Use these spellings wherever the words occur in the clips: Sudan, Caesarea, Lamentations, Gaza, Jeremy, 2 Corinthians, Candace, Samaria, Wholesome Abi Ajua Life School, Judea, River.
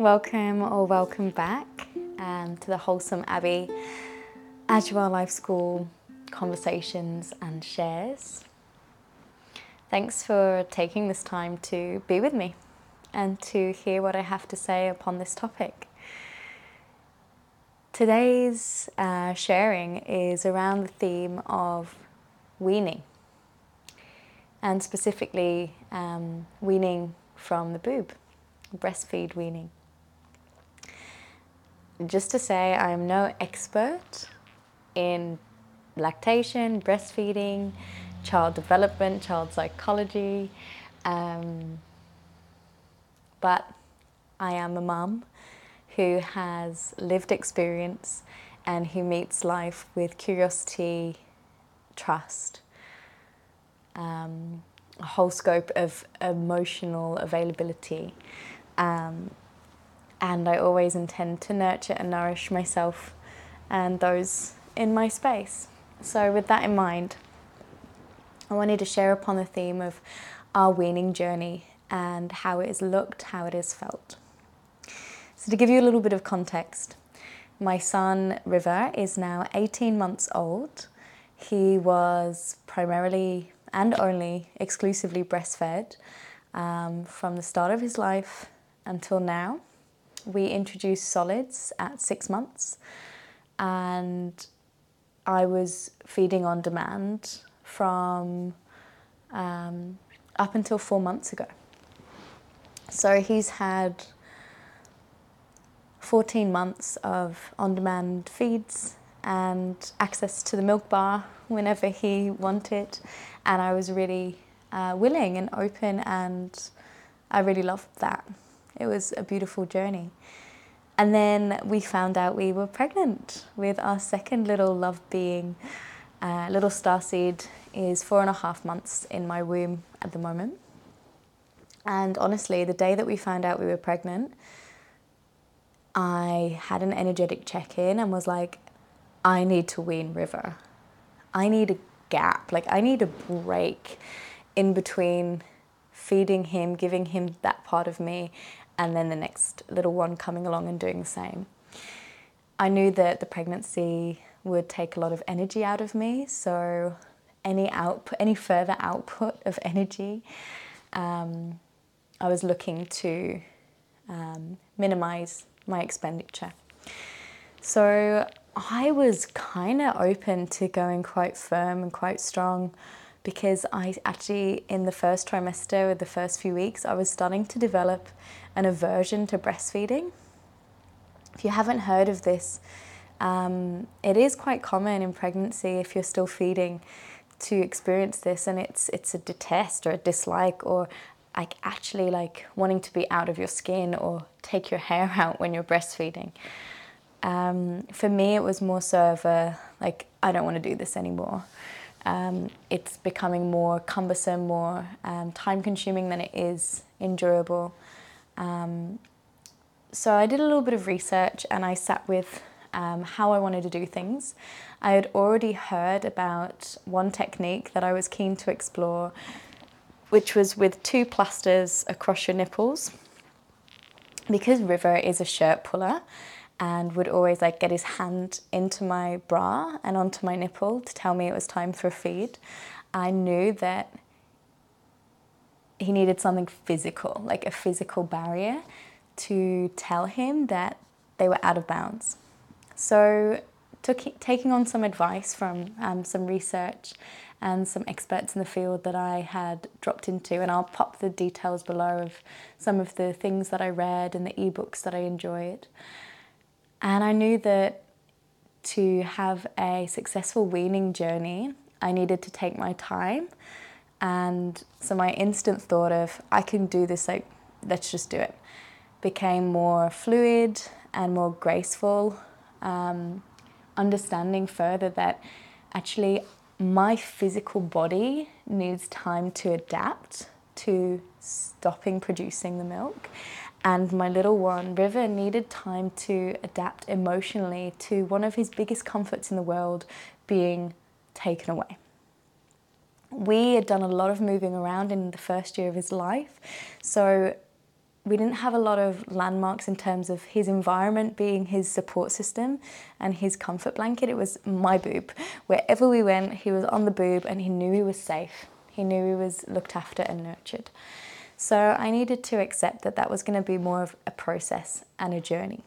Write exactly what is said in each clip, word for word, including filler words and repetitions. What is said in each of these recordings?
Welcome or welcome back um, to the Wholesome Abi Ajua Life School conversations and shares. Thanks for taking this time to be with me and to hear what I have to say upon this topic. Today's uh, sharing is around the theme of weaning, and specifically um, weaning from the boob, breastfeed weaning. Just to say, I'm no expert in lactation, breastfeeding, child development, child psychology, um, but I am a mum who has lived experience and who meets life with curiosity, trust, um, a whole scope of emotional availability. Um, and I always intend to nurture and nourish myself and those in my space. So with that in mind, I wanted to share upon the theme of our weaning journey and how it is looked, how it is felt. So to give you a little bit of context, my son River is now eighteen months old. He was primarily and only exclusively breastfed um, from the start of his life until now. We introduced solids at six months and I was feeding on demand from um, up until four months ago. So he's had fourteen months of on-demand feeds and access to the milk bar whenever he wanted. And I was really uh, willing and open, and I really loved that. It was a beautiful journey. And then we found out we were pregnant with our second little love being. Uh, little Starseed is four and a half months in my womb at the moment. And honestly, the day that we found out we were pregnant, I had an energetic check-in and was like, I need to wean River. I need a gap, like I need a break in between feeding him, giving him that part of me, and then the next little one coming along and doing the same. I knew that the pregnancy would take a lot of energy out of me, so any output, any further output of energy, um, I was looking to um, minimize my expenditure. So I was kind of open to going quite firm and quite strong, because I actually, in the first trimester, with the first few weeks, I was starting to develop an aversion to breastfeeding. If you haven't heard of this, um, it is quite common in pregnancy, if you're still feeding, to experience this, and it's it's a detest or a dislike, or like actually like wanting to be out of your skin or take your hair out when you're breastfeeding. Um, for me, it was more so of a, like, I don't want to do this anymore. Um, it's becoming more cumbersome, more um, time-consuming than it is endurable. Um, so I did a little bit of research and I sat with um, how I wanted to do things. I had already heard about one technique that I was keen to explore, which was with two plasters across your nipples. Because River is a shirt puller and would always like get his hand into my bra and onto my nipple to tell me it was time for a feed, I knew that he needed something physical, like a physical barrier to tell him that they were out of bounds. So took, taking on some advice from um, some research and some experts in the field that I had dropped into, and I'll pop the details below of some of the things that I read and the ebooks that I enjoyed. And I knew that to have a successful weaning journey, I needed to take my time. And so my instant thought of, I can do this, like, let's just do it, became more fluid and more graceful, um, understanding further that actually my physical body needs time to adapt to stopping producing the milk. And my little one, River, needed time to adapt emotionally to one of his biggest comforts in the world being taken away. We had done a lot of moving around in the first year of his life. So we didn't have a lot of landmarks in terms of his environment being his support system and his comfort blanket. It was my boob. Wherever we went, he was on the boob and he knew he was safe. He knew he was looked after and nurtured. So I needed to accept that that was going to be more of a process and a journey.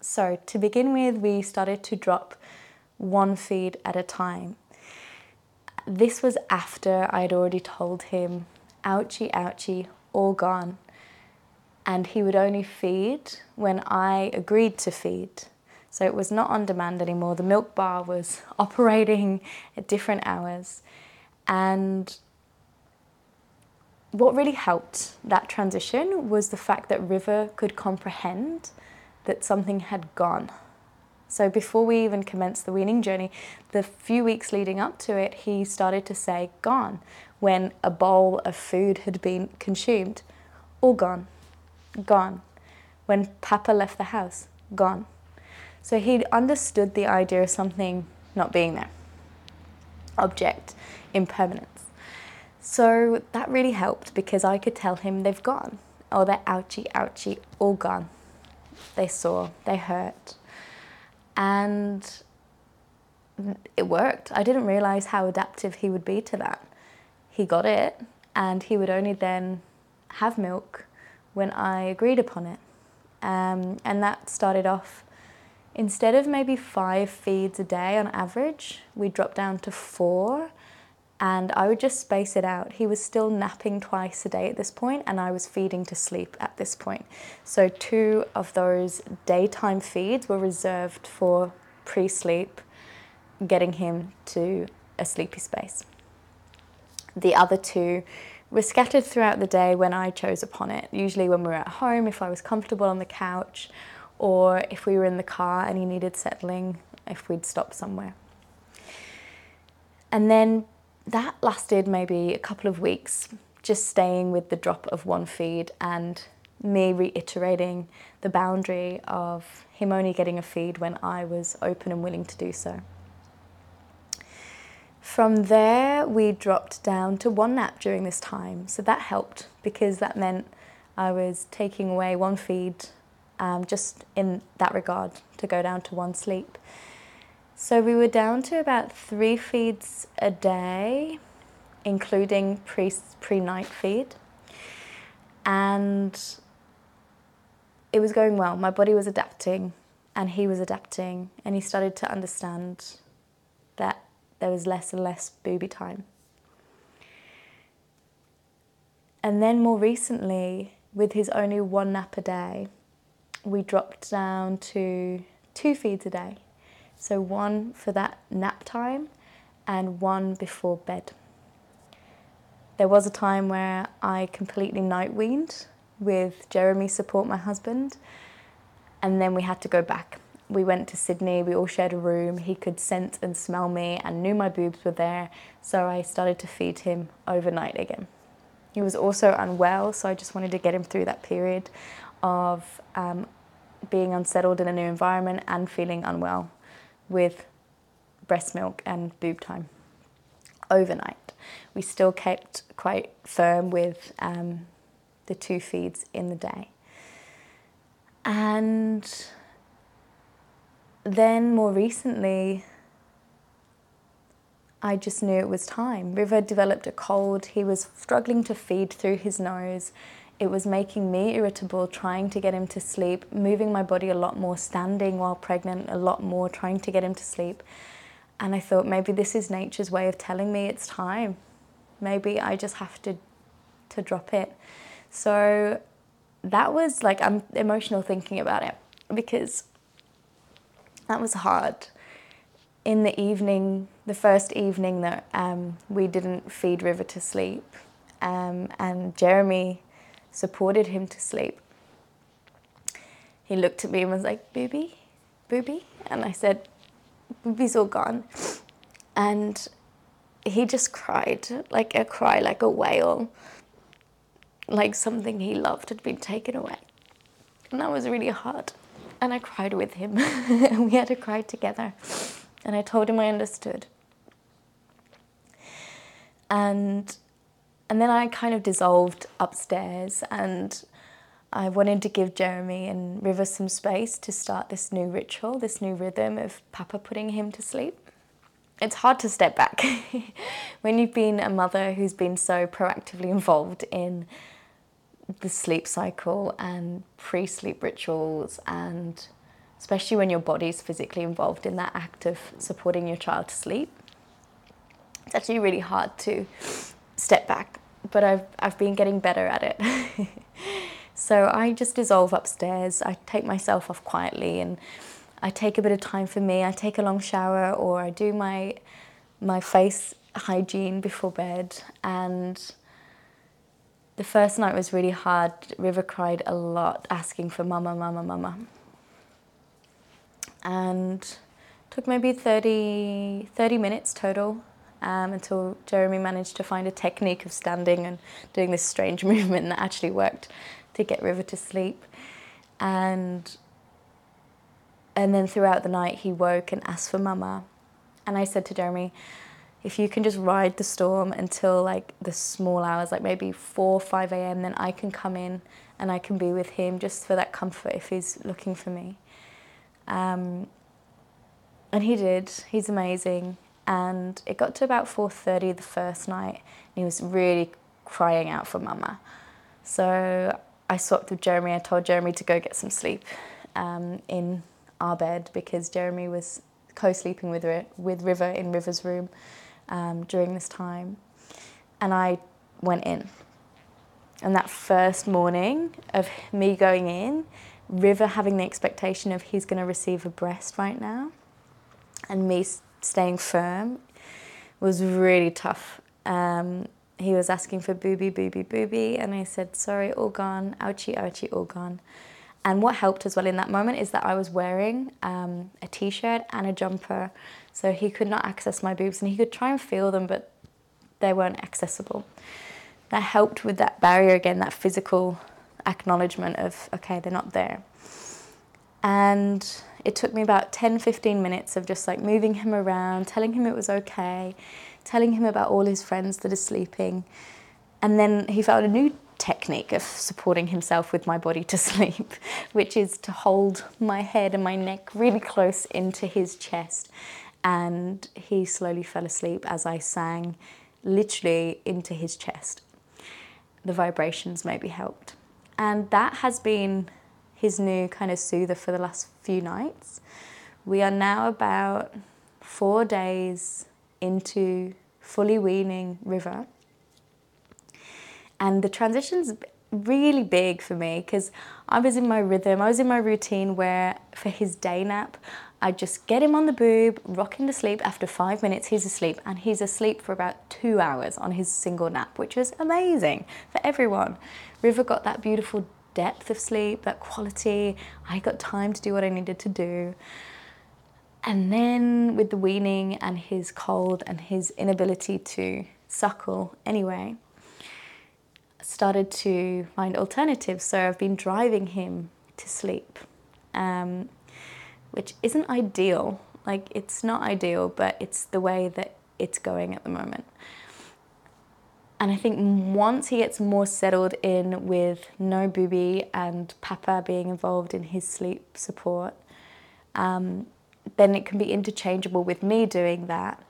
So to begin with, we started to drop one feed at a time. This was after I'd already told him, ouchie, ouchie, all gone. And he would only feed when I agreed to feed. So it was not on demand anymore. The milk bar was operating at different hours. And what really helped that transition was the fact that River could comprehend that something had gone. So before we even commenced the weaning journey, the few weeks leading up to it, he started to say, gone, when a bowl of food had been consumed. All gone, gone. When Papa left the house, gone. So he understood the idea of something not being there. Object, impermanence. So that really helped because I could tell him they've gone, or they're ouchie, ouchie, all gone. They sore, they hurt. And it worked. I didn't realise how adaptive he would be to that. He got it, and he would only then have milk when I agreed upon it. Um, and that started off, instead of maybe five feeds a day on average, we dropped down to four, and I would just space it out. He was still napping twice a day at this point, and I was feeding to sleep at this point. So two of those daytime feeds were reserved for pre-sleep, getting him to a sleepy space. The other two were scattered throughout the day when I chose upon it, usually when we were at home, if I was comfortable on the couch, or if we were in the car and he needed settling, if we'd stop somewhere. And then that lasted maybe a couple of weeks, just staying with the drop of one feed and me reiterating the boundary of him only getting a feed when I was open and willing to do so. From there, we dropped down to one nap during this time. So that helped because that meant I was taking away one feed um, just in that regard to go down to one sleep. So we were down to about three feeds a day, including pre, pre-night feed. And it was going well. My body was adapting and he was adapting, and he started to understand that there was less and less booby time. And then more recently, with his only one nap a day, we dropped down to two feeds a day. So one for that nap time and one before bed. There was a time where I completely night weaned with Jeremy support, my husband, and then we had to go back. We went to Sydney, we all shared a room. He could sense and smell me and knew my boobs were there, so I started to feed him overnight again. He was also unwell, so I just wanted to get him through that period of um, being unsettled in a new environment and feeling unwell, with breast milk and boob time overnight. We still kept quite firm with um, the two feeds in the day. And then more recently, I just knew it was time. River developed a cold. He was struggling to feed through his nose. It was making me irritable, trying to get him to sleep, moving my body a lot more, standing while pregnant a lot more, trying to get him to sleep. And I thought, maybe this is nature's way of telling me it's time. Maybe I just have to to drop it. So that was like, I'm emotional thinking about it because that was hard. In the evening, the first evening that um, we didn't feed River to sleep, um, and Jeremy supported him to sleep. He looked at me and was like, "Booby, booby," and I said, "Booby's all gone," and he just cried, like a cry, like a wail, like something he loved had been taken away, and that was really hard. And I cried with him, and we had to cry together. And I told him I understood, and. And then I kind of dissolved upstairs, and I wanted to give Jeremy and River some space to start this new ritual, this new rhythm of Papa putting him to sleep. It's hard to step back when you've been a mother who's been so proactively involved in the sleep cycle and pre-sleep rituals, and especially when your body's physically involved in that act of supporting your child to sleep. It's actually really hard to step back, but I've, I've been getting better at it. So I just dissolve upstairs, I take myself off quietly, and I take a bit of time for me. I take a long shower, or I do my my face hygiene before bed. And the first night was really hard. River cried a lot, asking for mama, mama, mama. And it took maybe thirty, thirty minutes total. Um, until Jeremy managed to find a technique of standing and doing this strange movement that actually worked to get River to sleep. And and then throughout the night he woke and asked for mama. And I said to Jeremy, if you can just ride the storm until like the small hours, like maybe four, five a.m, then I can come in and I can be with him just for that comfort if he's looking for me. Um, and he did, he's amazing. And it got to about four thirty the first night, and he was really crying out for mama. So I swapped with Jeremy. I told Jeremy to go get some sleep um, in our bed, because Jeremy was co-sleeping with, with River in River's room um, during this time. And I went in. And that first morning of me going in, River having the expectation of he's going to receive a breast right now, and me staying firm was really tough. Um, he was asking for booby, booby, booby, and I said, sorry, all gone, ouchie, ouchie, all gone. And what helped as well in that moment is that I was wearing um, a T-shirt and a jumper, so he could not access my boobs, and he could try and feel them, but they weren't accessible. That helped with that barrier again, that physical acknowledgement of, okay, they're not there. And it took me about ten, fifteen minutes of just like moving him around, telling him it was okay, telling him about all his friends that are sleeping. And then he found a new technique of supporting himself with my body to sleep, which is to hold my head and my neck really close into his chest. And he slowly fell asleep as I sang literally into his chest. The vibrations maybe helped. And that has been his new kind of soother for the last few nights. We are now about four days into fully weaning River. And the transition's really big for me, because I was in my rhythm, I was in my routine where for his day nap, I just get him on the boob, rock him to sleep. After five minutes, he's asleep, and he's asleep for about two hours on his single nap, which was amazing for everyone. River got that beautiful depth of sleep, that quality. I got time to do what I needed to do. And then with the weaning and his cold and his inability to suckle anyway, I started to find alternatives. So I've been driving him to sleep, um, which isn't ideal. Like, it's not ideal, but it's the way that it's going at the moment. And I think once he gets more settled in with no booby and Papa being involved in his sleep support, um, then it can be interchangeable with me doing that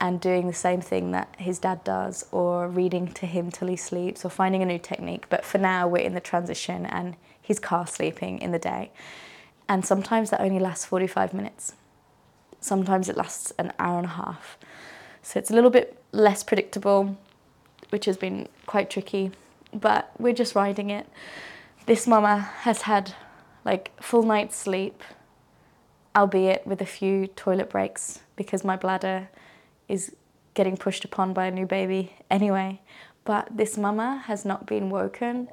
and doing the same thing that his dad does, or reading to him till he sleeps, or finding a new technique. But for now, we're in the transition, and he's car sleeping in the day. And sometimes that only lasts forty-five minutes. Sometimes it lasts an hour and a half. So it's a little bit less predictable, which has been quite tricky, but we're just riding it. This mama has had like full night's sleep, albeit with a few toilet breaks, because my bladder is getting pushed upon by a new baby anyway. But this mama has not been woken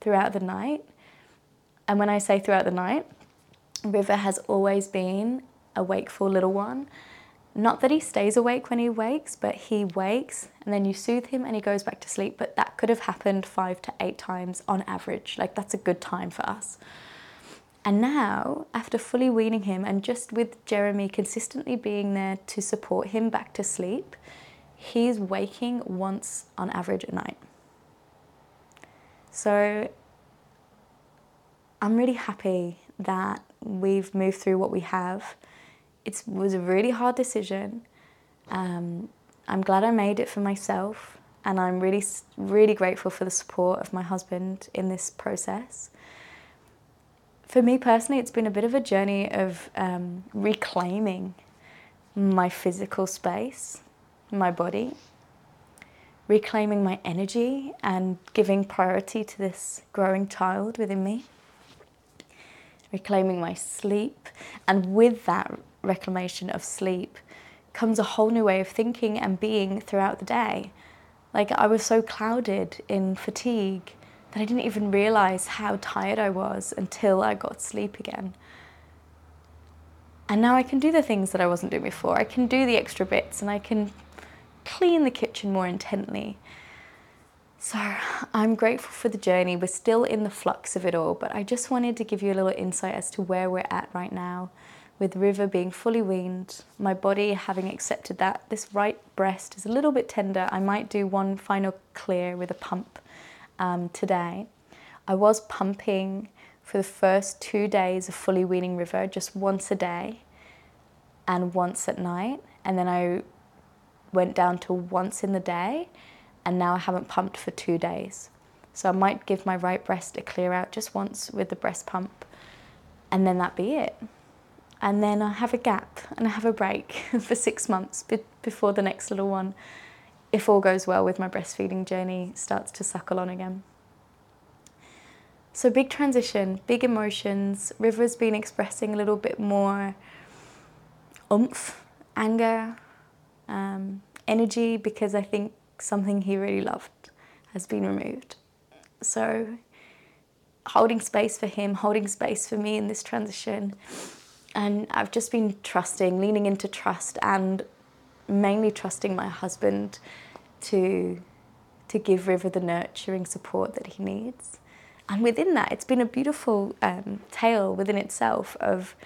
throughout the night. And when I say throughout the night, River has always been a wakeful little one. Not that he stays awake when he wakes, but he wakes and then you soothe him and he goes back to sleep. But that could have happened five to eight times on average. Like, that's a good time for us. And now, after fully weaning him and just with Jeremy consistently being there to support him back to sleep, he's waking once on average a night. So I'm really happy that we've moved through what we have. It was a really hard decision. Um, I'm glad I made it for myself, and I'm really, really grateful for the support of my husband in this process. For me personally, it's been a bit of a journey of um, reclaiming my physical space, my body, reclaiming my energy and giving priority to this growing child within me, reclaiming my sleep. And with that reclamation of sleep comes a whole new way of thinking and being throughout the day. Like, I was so clouded in fatigue that I didn't even realise how tired I was until I got sleep again. And now I can do the things that I wasn't doing before. I can do the extra bits, and I can clean the kitchen more intently. So I'm grateful for the journey. We're still in the flux of it all, but I just wanted to give you a little insight as to where we're at right now, with River being fully weaned, my body having accepted that this right breast is a little bit tender. I might do one final clear with a pump um, today. I was pumping for the first two days of fully weaning River, just once a day and once at night. And then I went down to once in the day, and now I haven't pumped for two days. So I might give my right breast a clear out just once with the breast pump, and then that be it. And then I have a gap and I have a break for six months be- before the next little one, if all goes well with my breastfeeding journey, starts to suckle on again. So big transition, big emotions. River's been expressing a little bit more oomph, anger, um, energy, because I think something he really loved has been removed. So holding space for him, holding space for me in this transition. And I've just been trusting, leaning into trust, and mainly trusting my husband to to give River the nurturing support that he needs. And within that, it's been a beautiful um, tale within itself of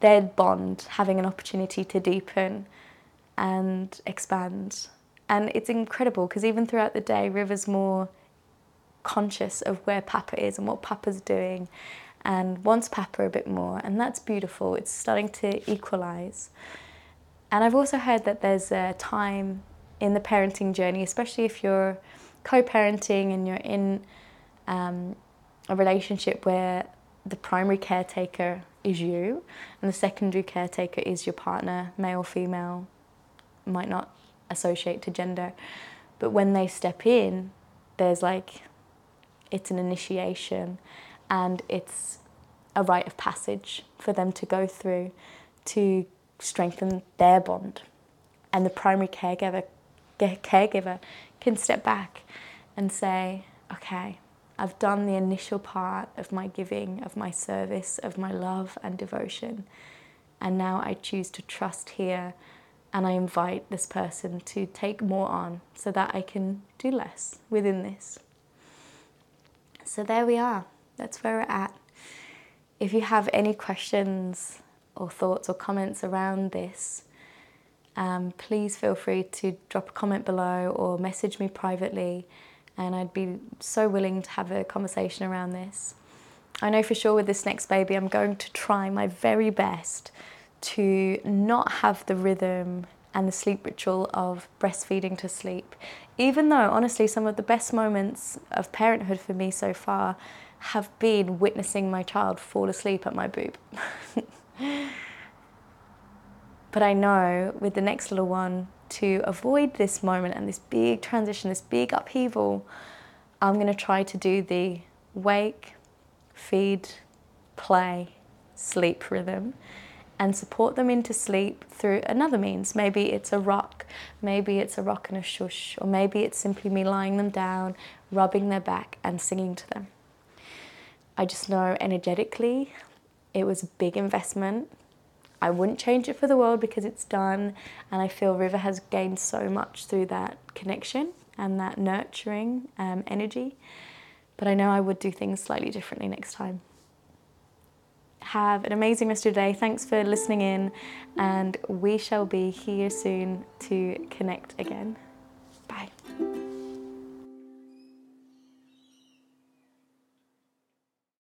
their bond having an opportunity to deepen and expand. And it's incredible, because even throughout the day, River's more conscious of where Papa is and what Papa's doing, and wants Papa a bit more, and that's beautiful. It's starting to equalise. And I've also heard that there's a time in the parenting journey, especially if you're co-parenting and you're in um, a relationship where the primary caretaker is you, and the secondary caretaker is your partner, male, female, might not associate to gender. But when they step in, there's like, it's an initiation, and it's a rite of passage for them to go through to strengthen their bond. And the primary caregiver caregiver can step back and say, okay, I've done the initial part of my giving, of my service, of my love and devotion, and now I choose to trust here, and I invite this person to take more on so that I can do less within this. So there we are. That's where we're at. If you have any questions or thoughts or comments around this, um, please feel free to drop a comment below or message me privately, and I'd be so willing to have a conversation around this. I know for sure with this next baby, I'm going to try my very best to not have the rhythm and the sleep ritual of breastfeeding to sleep, even though honestly some of the best moments of parenthood for me so far have been witnessing my child fall asleep at my boob. But I know with the next little one, to avoid this moment and this big transition, this big upheaval, I'm going to try to do the wake, feed, play, sleep rhythm, and support them into sleep through another means. Maybe it's a rock, maybe it's a rock and a shush, or maybe it's simply me lying them down, rubbing their back and singing to them. I just know energetically it was a big investment. I wouldn't change it for the world, because it's done, and I feel River has gained so much through that connection and that nurturing um, energy. But I know I would do things slightly differently next time. Have an amazing rest of your day. Thanks for listening in, and we shall be here soon to connect again. Bye.